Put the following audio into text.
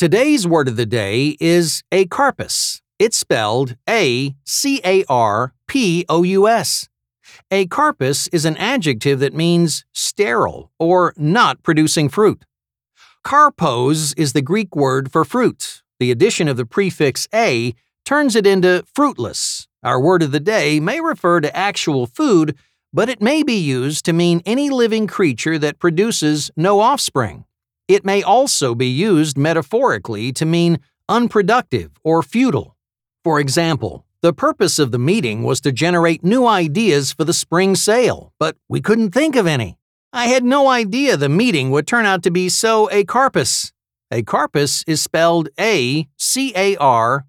Today's word of the day is acarpous. It's spelled A-C-A-R-P-O-U-S. Acarpous is an adjective that means sterile or not producing fruit. Karpos is the Greek word for fruit. The addition of the prefix a turns it into fruitless. Our word of the day may refer to actual food, but it may be used to mean any living creature that produces no offspring. It may also be used metaphorically to mean unproductive or futile. For example, the purpose of the meeting was to generate new ideas for the spring sale, but we couldn't think of any. I had no idea the meeting would turn out to be so acarpous. Acarpous is spelled A-C-A-R-P-O-U-S.